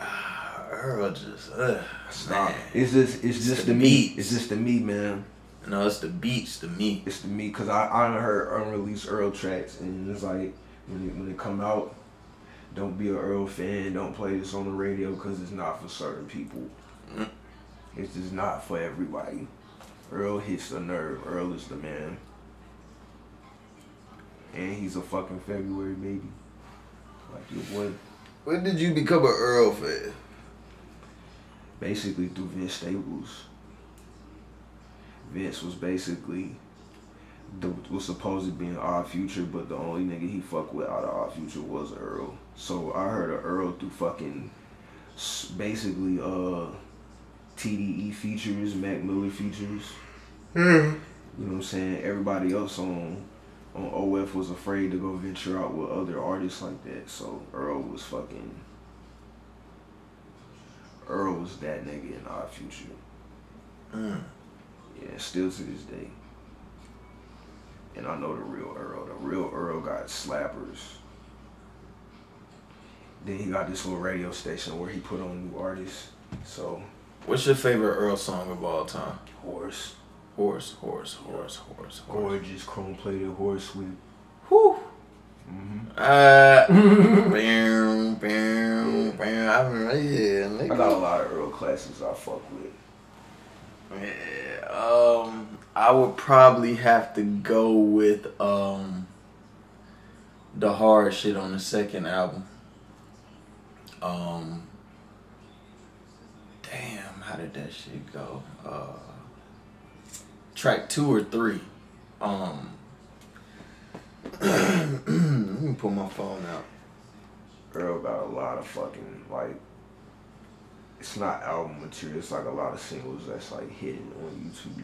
Ah, Earl just, uh, stop. Man. It's just, it's, it's just the, the meat. It's just the meat, man. No, it's the beats, the meat. It's the meat, because I, I heard unreleased Earl tracks, and it's like, When it, when it come out, don't be an Earl fan. Don't play this on the radio because it's not for certain people. Mm. It's just not for everybody. Earl hits the nerve. Earl is the man. And he's a fucking February baby. Like your boy. When did you become an Earl fan? Basically through Vince Staples. Vince was basically... The, was supposed to be an Odd Future, but the only nigga he fucked with out of Odd Future was Earl. So I heard of Earl through fucking basically uh, T D E features, Mac Miller features. Mm. You know what I'm saying? Everybody else on on O F was afraid to go venture out with other artists like that. So Earl was fucking Earl was that nigga in Odd Future. Mm. Yeah, still to this day. And I know the real Earl. The real Earl got slappers. Then he got this little radio station where he put on new artists. So, what's your favorite Earl song of all time? Horse. Horse, horse, horse, horse, horse. Gorgeous chrome plated horse whip. Whew. Mm-hmm. Uh, bam, bam, bam. I mean, yeah, nigga. I got a lot of Earl classics I fuck with. Yeah, um, I would probably have to go with um the hard shit on the second album. Um, damn, how did that shit go? Uh, track two or three. Um, let me pull my phone out. Earl got a lot of fucking like. It's not album material. It's like a lot of singles that's like hidden on YouTube.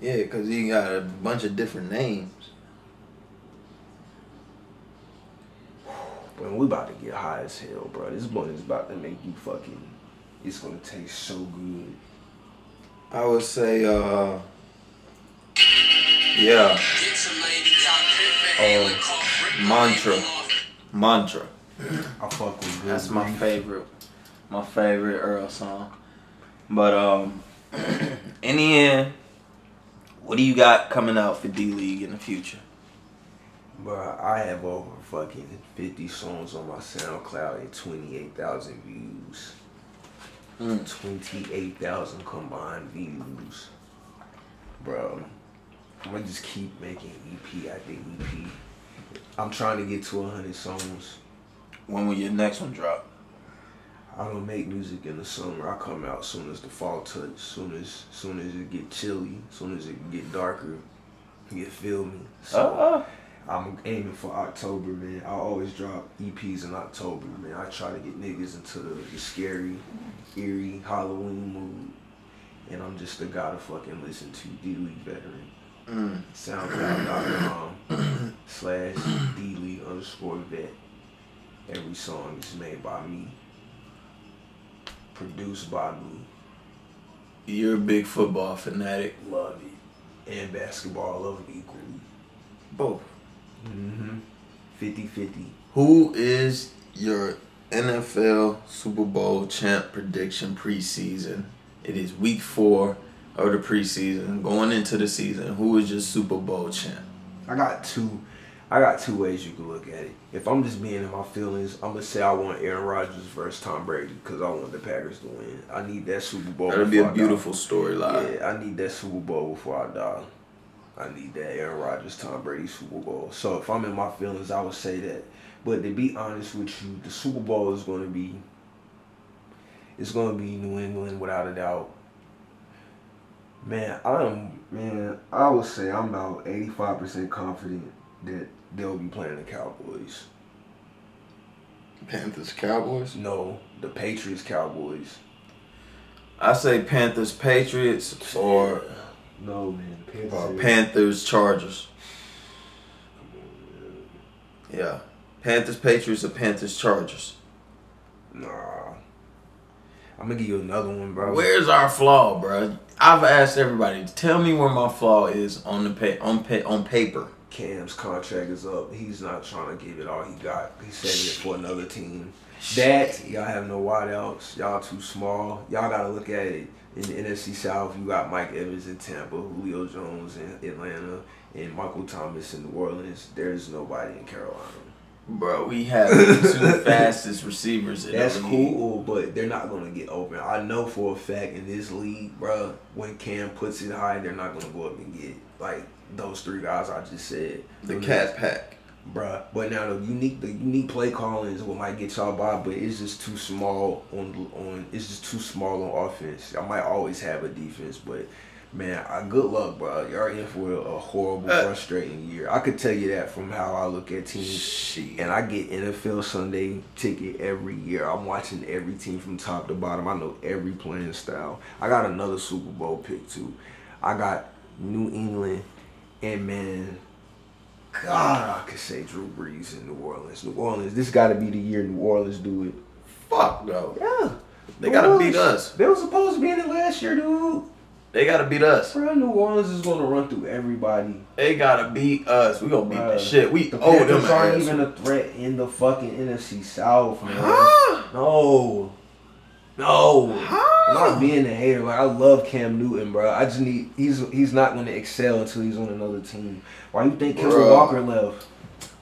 Yeah, cause he got a bunch of different names. But we about to get high as hell, bro. This blunt is about to make you fucking. It's gonna taste so good. I would say, uh, yeah, um, mantra, mantra. I fuck with good. That's my favorite. My favorite Earl song. But um in the end, what do you got coming out for D League in the future? Bruh, I have over fucking fifty songs on my SoundCloud and twenty-eight thousand views. Mm. twenty-eight thousand combined views. Bro, I'm gonna just keep making E P. I think E P. I'm trying to get to one hundred songs. When will your next one drop? I don't make music in the summer. I come out soon as the fall touch, soon as soon as it get chilly, soon as it get darker. You feel me? So uh-huh. I'm aiming for October, man. I always drop E Ps in October, man. I try to get niggas into the, the scary, eerie Halloween mood, and I'm just the guy to fucking listen to. D-League veteran. Mm. SoundCloud dot com slash D-League underscore vet. Every song is made by me, produced by me. You're a big football fanatic. Love it. And basketball, love it equally. Both. Mm-hmm. fifty-fifty. Who is your N F L Super Bowl champ prediction preseason? It is week four of the preseason. Going into the season, who is your Super Bowl champ? I got two. I got two ways you can look at it. If I'm just being in my feelings, I'm going to say I want Aaron Rodgers versus Tom Brady because I want the Packers to win. I need that Super Bowl. That'll be a beautiful storyline. Yeah, I need that Super Bowl before I die. I need that Aaron Rodgers, Tom Brady Super Bowl. So if I'm in my feelings, I would say that. But to be honest with you, the Super Bowl is going to be, it's going to be New England without a doubt. Man, I'm, man, I would say I'm about eighty-five percent confident that they'll be playing the Cowboys. Panthers, Cowboys? No, the Patriots, Cowboys. I say Panthers, Patriots, or no man, Panthers, or Panthers Chargers. Yeah, Panthers, Patriots, or Panthers, Chargers. Nah, I'm gonna give you another one, bro. Where's our flaw, bro? I've asked everybody. Tell me where my flaw is on the pa- on pa- on paper. Cam's contract is up. He's not trying to give it all he got. He's saving it for another team. That, y'all have no wideouts. Y'all too small. Y'all got to look at it. In the N F C South, you got Mike Evans in Tampa, Julio Jones in Atlanta, and Michael Thomas in New Orleans. There's nobody in Carolina. Bro, we have the two fastest receivers in the league. That's cool, but they're not going to get open. I know for a fact in this league, bro, when Cam puts it high, they're not going to go up and get it. Like, those three guys I just said. The cat pack. Bruh. But now the unique the unique play calling is what might get y'all by, but it's just too small on on it's just too small on offense. I might always have a defense, but man, I, good luck, bro. Y'all in for a horrible, uh, frustrating year. I could tell you that from how I look at teams. Shit. And I get N F L Sunday ticket every year. I'm watching every team from top to bottom. I know every playing style. I got another Super Bowl pick too. I got New England. And, man, God, I could say Drew Brees in New Orleans. New Orleans, this got to be the year New Orleans do it. fuck, bro. Yeah. They got to beat us. They were supposed to be in it last year, dude. They got to beat us. Bro, New Orleans is going to run through everybody. They got to beat us. We going to beat the shit. We the owe them. The aren't even a threat in the fucking N F C South, man. Huh? No. No. Huh? Not being a hater. Like, I love Cam Newton, bro. I just need... He's he's not going to excel until he's on another team. Why you think Kemba Walker left?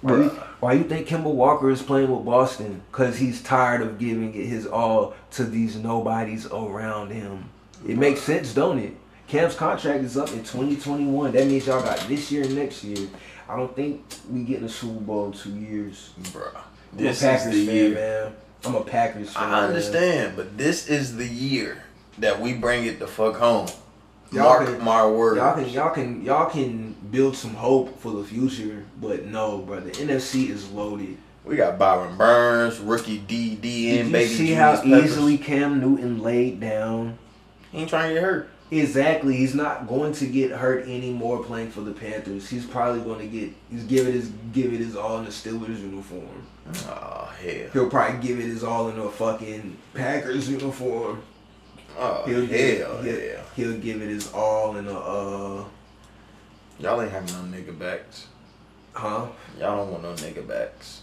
Why you, why you think Kemba Walker is playing with Boston? Because he's tired of giving it his all to these nobodies around him. It makes sense, don't it? Cam's contract is up in twenty twenty-one. That means y'all got this year and next year. I don't think we getting a Super Bowl in two years. Bruh. I'm this a Packers is the fan, year. Man. I'm a Packers fan. I understand, man. But this is the year that we bring it the fuck home. Y'all Mark can, my words. Y'all can, y'all, can, y'all can build some hope for the future, but no, bro. The N F C is loaded. We got Byron Burns, rookie D D N, Did you baby see Julius how Peppers. Easily Cam Newton laid down? He ain't trying to get hurt. Exactly. He's not going to get hurt anymore playing for the Panthers. He's probably going to get, he's give it his, give it his all in the Steelers uniform. Oh, hell. He'll probably give it his all in a fucking Packers uniform. Oh, he'll hell, give, he'll, yeah. He'll give it his all in a, uh... Y'all ain't having no nigga backs. Huh? Y'all don't want no nigga backs.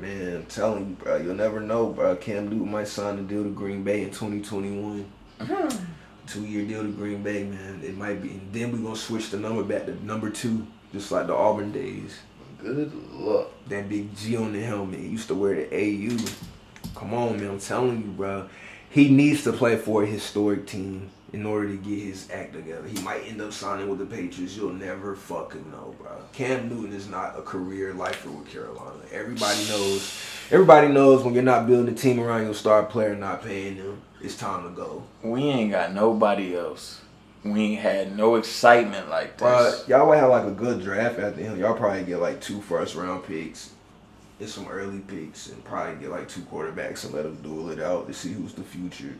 Man, I'm telling you, bro. You'll never know, bro. Cam Newton might sign a deal to Green Bay in twenty twenty-one. Mm-hmm. Two-year deal to Green Bay, man. It might be. And then we're going to switch the number back to number two, just like the Auburn days. Good luck. That big G on the helmet. He used to wear the A U. Come on, man. I'm telling you, bro. He needs to play for a historic team. In order to get his act together, he might end up signing with the Patriots. You'll never fucking know, bro. Cam Newton is not a career lifer with Carolina. Everybody knows. Everybody knows when you're not building a team around your star player, not paying them, it's time to go. We ain't got nobody else. We ain't had no excitement like this. Bruh, y'all would have like a good draft after him. Y'all probably get like two first round picks and some early picks, and probably get like two quarterbacks and let them duel it out to see who's the future.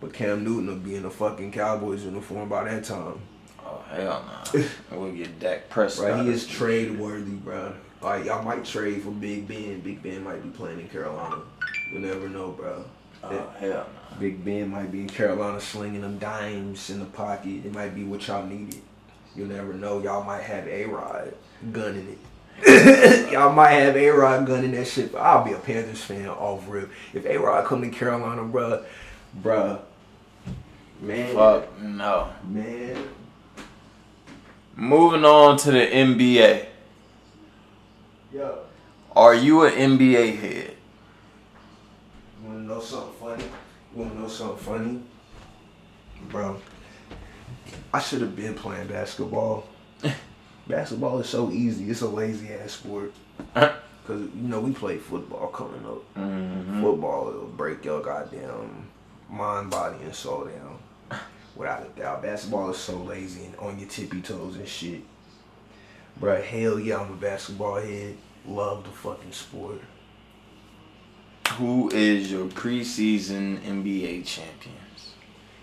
But Cam Newton will be in a fucking Cowboys uniform by that time. Oh, hell no. Nah. We'll get Dak Prescott. Right, he is trade worthy, bro. Like, y'all might trade for Big Ben. Big Ben might be playing in Carolina. You'll never know, bro. Oh, that, hell no. Nah. Big Ben might be in Carolina slinging them dimes in the pocket. It might be what y'all needed. You'll never know. Y'all might have A-Rod gunning it. Y'all might have A-Rod gunning that shit, but I'll be a Panthers fan off rip. If A-Rod come to Carolina, bro, bro. Man. Fuck no. Man. Moving on to the N B A. Yo. Are you an N B A head? You wanna know something funny? You wanna know something funny? Bro, I should have been playing basketball. Basketball is so easy. It's a lazy ass sport. Cause you know we played football coming up. Mm-hmm. Football, it'll break your goddamn mind, body, and soul down. Without a doubt. Basketball is so lazy and on your tippy toes and shit. Bruh, hell yeah, I'm a basketball head. Love the fucking sport. Who is your preseason N B A champions?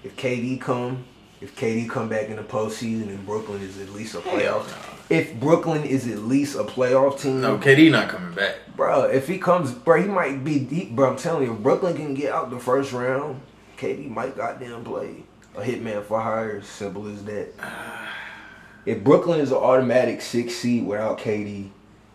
If K D come, if K D come back in the postseason and Brooklyn is at least a playoff. No. If Brooklyn is at least a playoff team. No, K D not coming back. Bruh, if he comes, bruh, he might be deep. Bruh, I'm telling you, if Brooklyn can get out the first round, K D might goddamn play a hitman for hire. Simple as that. If Brooklyn is an automatic six seed without K D,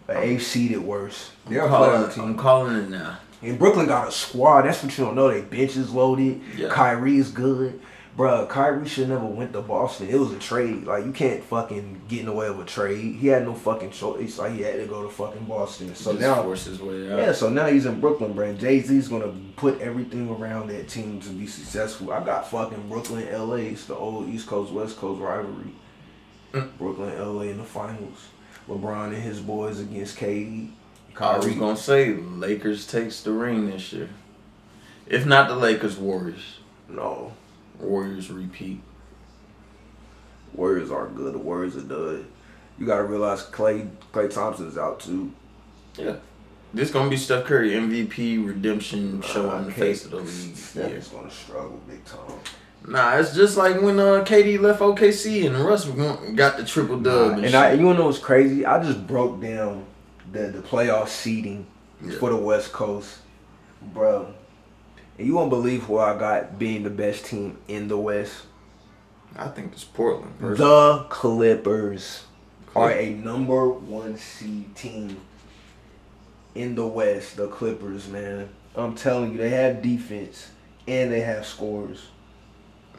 an eighth seed at worst. They're calling, a team. I'm calling it now. And Brooklyn got a squad. That's what you don't know. They bench is loaded. Yeah. Kyrie's good. Bruh, Kyrie should never went to Boston. It was a trade. Like, you can't fucking get in the way of a trade. He had no fucking choice. Like, he had to go to fucking Boston. So now, force his way out. Yeah, so now he's in Brooklyn, bruh. Jay-Z's going to put everything around that team to be successful. I got fucking Brooklyn, L A. It's the old East Coast, West Coast rivalry. Mm. Brooklyn, L A in the finals. LeBron and his boys against K D. Kyrie's going to say Lakers takes the ring this year. If not the Lakers, Warriors. No. Warriors repeat. Warriors are good. The Warriors are dud. You gotta realize Clay Clay Thompson's out too. Yeah, this gonna be Steph Curry M V P redemption nah, show on the face of the league. Steph's yeah. gonna struggle big time. Nah, it's just like when uh, K D left O K C and Russ got the triple dub. Nah, and and I, you know what's crazy? I just broke down the the playoff seeding yeah. for the West Coast, bro. And you won't believe who I got being the best team in the West. I think it's Portland. Personally. The Clippers Clip- are a number one seed team in the West. The Clippers, man. I'm telling you, they have defense and they have scores.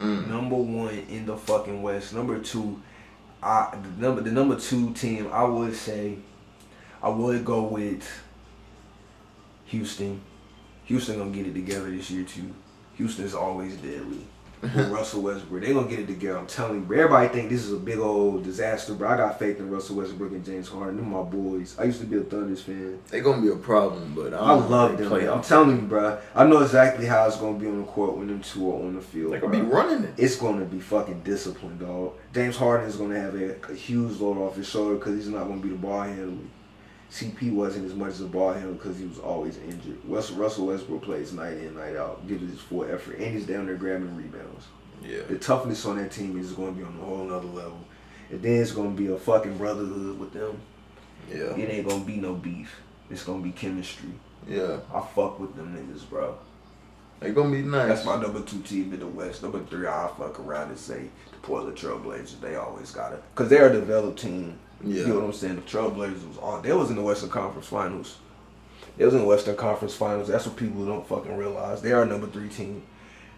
Mm. Number one in the fucking West. Number two, I the number the number two team. I would say, I would go with Houston. Houston gonna get it together this year too. Houston's always deadly. With Russell Westbrook, they gonna get it together. I'm telling you, bro. Everybody think this is a big old disaster, but I got faith in Russell Westbrook and James Harden. Them my boys. I used to be a Thunder's fan. They gonna be a problem, but I, I love them. Man. I'm telling you, bro. I know exactly how it's gonna be on the court when them two are on the field. They gonna be running it. It's gonna be fucking disciplined, dog. James Harden is gonna have a, a huge load off his shoulder because he's not gonna be the ball handler. C P wasn't as much as a ball handler because he was always injured. Russell Westbrook plays night in, night out, gives his full effort, and he's down there grabbing rebounds. Yeah. The toughness on that team is going to be on a whole nother level. And then it's going to be a fucking brotherhood with them. Yeah. It ain't going to be no beef. It's going to be chemistry. Yeah. I fuck with them niggas, bro. They going to be nice. That's my number two team in the West. Number three, I fuck around and say the Portland Trailblazers. They always got it. Because they're a developed team. Yeah. You know what I'm saying? The Trailblazers was on. They was in the Western Conference Finals. They was in the Western Conference Finals. That's what people don't fucking realize. They are a number three team.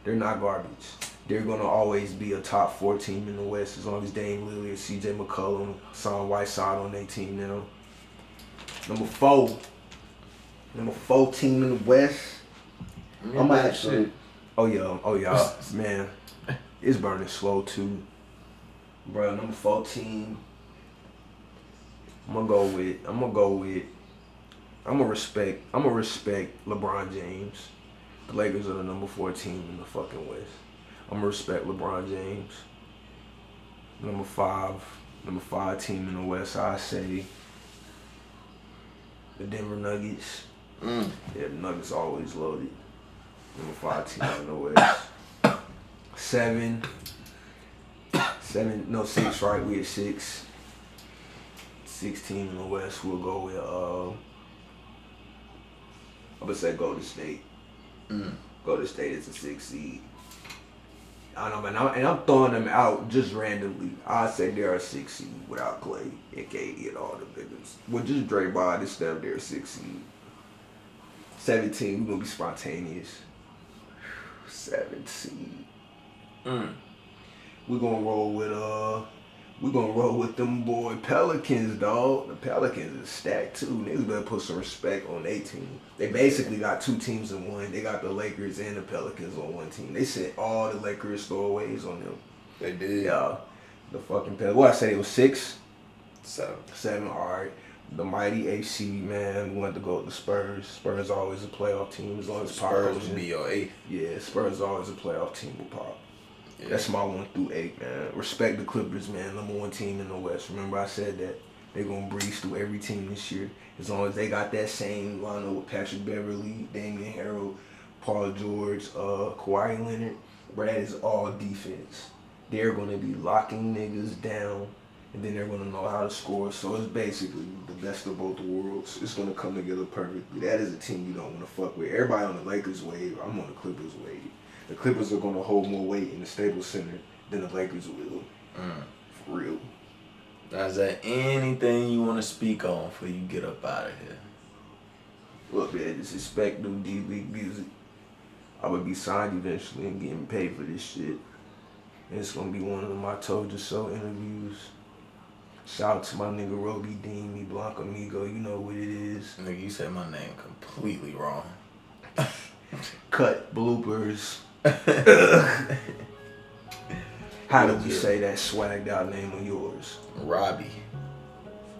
They're not garbage. They're going to always be a top four team in the West as long as Dame Lillard, C J McCollum, Hassan Whiteside on their team now. Number four. Number four team in the West. I mean, I'm going to Oh, yeah. Oh, yeah. Man, it's burning slow, too. Bro, number four team. I'm gonna go with. I'm gonna go with. I'm gonna respect. I'm gonna respect LeBron James. The Lakers are the number four team in the fucking West. I'm gonna respect LeBron James. Number five. Number five team in the West. I say. The Denver Nuggets. Mm. Yeah, the Nuggets always loaded. Number five team in the West. Seven. Seven. No six. Right, we at six. sixteen in the West, we'll go with, uh, I would say Golden State. Mm. Golden State is a six seed. I don't know, man, I'm, and I'm throwing them out just randomly. I'd say they're a six seed without Clay and K D and all the niggas. With just Draymond and stuff, they're a six seed. seventeen, we're going to be spontaneous. seventeen. Mm. We're going to roll with, uh, We're going to roll with them boy Pelicans, dog. The Pelicans is stacked, too. Niggas better put some respect on their team. They basically got two teams in one. They got the Lakers and the Pelicans on one team. They sent all the Lakers throwaways on them. They did. Yeah. The fucking Pelicans. What, I said it was six? Seven. Seven, all right. The mighty A C, man, wanted to go with the Spurs. Spurs always a playoff team as long as Pop. Spurs would be your eight. Yeah, Spurs always a playoff team with Pop. Yeah. That's my one through eight, man. Respect the Clippers, man. Number one team in the West. Remember I said that they're going to breeze through every team this year. As long as they got that same lineup with Patrick Beverly, Damian Harrell, Paul George, uh, Kawhi Leonard. But that is all defense. They're going to be locking niggas down, and then they're going to know how to score. So it's basically the best of both worlds. It's going to come together perfectly. That is a team you don't want to fuck with. Everybody on the Lakers wave. I'm on the Clippers wave. The Clippers are going to hold more weight in the Staples Center than the Lakers will. Mm. For real. Now, is there anything you want to speak on before you get up out of here? Look, man, just expect new D-League music. I would be signed eventually and getting paid for this shit. And it's going to be one of my Told You So interviews. Shout out to my nigga Robbie Dean, Mi Blanco Amigo. You know what it is. Nigga, you said my name completely wrong. Cut bloopers. How do we say that swagged out name of yours? Robbie.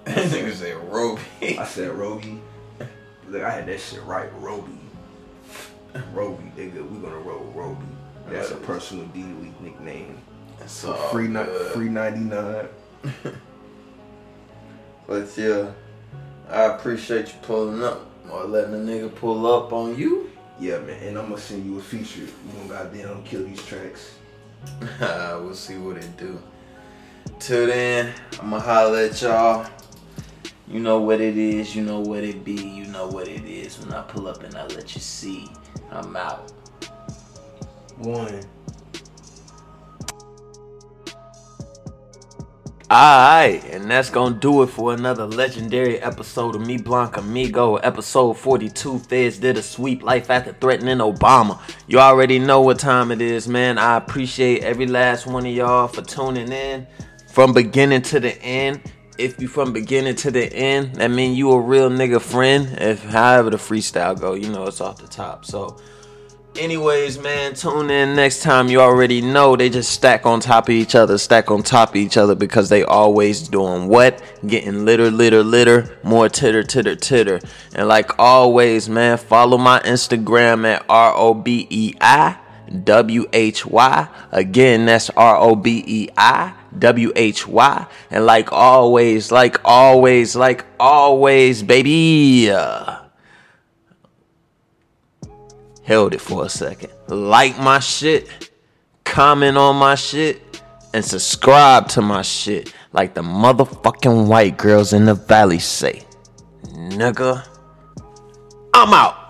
That nigga said Roby. I said Roby. Look, I had that shit right. Roby. Roby, nigga. We're gonna roll Roby. That's a personal D League nickname. That's all free, good. Free ninety-nine. But yeah, I appreciate you pulling up or letting a nigga pull up on you. Yeah, man, and I'm gonna send you a feature. You gonna goddamn kill these tracks. We'll see what it do. Till then, I'm gonna holler at y'all. You know what it is, you know what it be, you know what it is. When I pull up and I let you see, I'm out. one. Alright, and that's gonna do it for another legendary episode of Mi Blanco Amigo, episode forty-two, Feds Did a Sweep, Life After Threatening Obama. You already know what time it is, man. I appreciate every last one of y'all for tuning in from beginning to the end. If you from beginning to the end, that mean you a real nigga friend. If however the freestyle go, you know it's off the top. So anyways, man, tune in next time. You already know they just stack on top of each other, stack on top of each other because they always doing what? Getting litter, litter, litter, more titter, titter, titter. And like always, man, follow my Instagram at R O B E I W H Y. Again, that's R O B E I W H Y. And like always, like always, like always, baby. Held it for a second. Like my shit, comment on my shit, and subscribe to my shit. Like the motherfucking white girls in the valley say. Nigga, I'm out.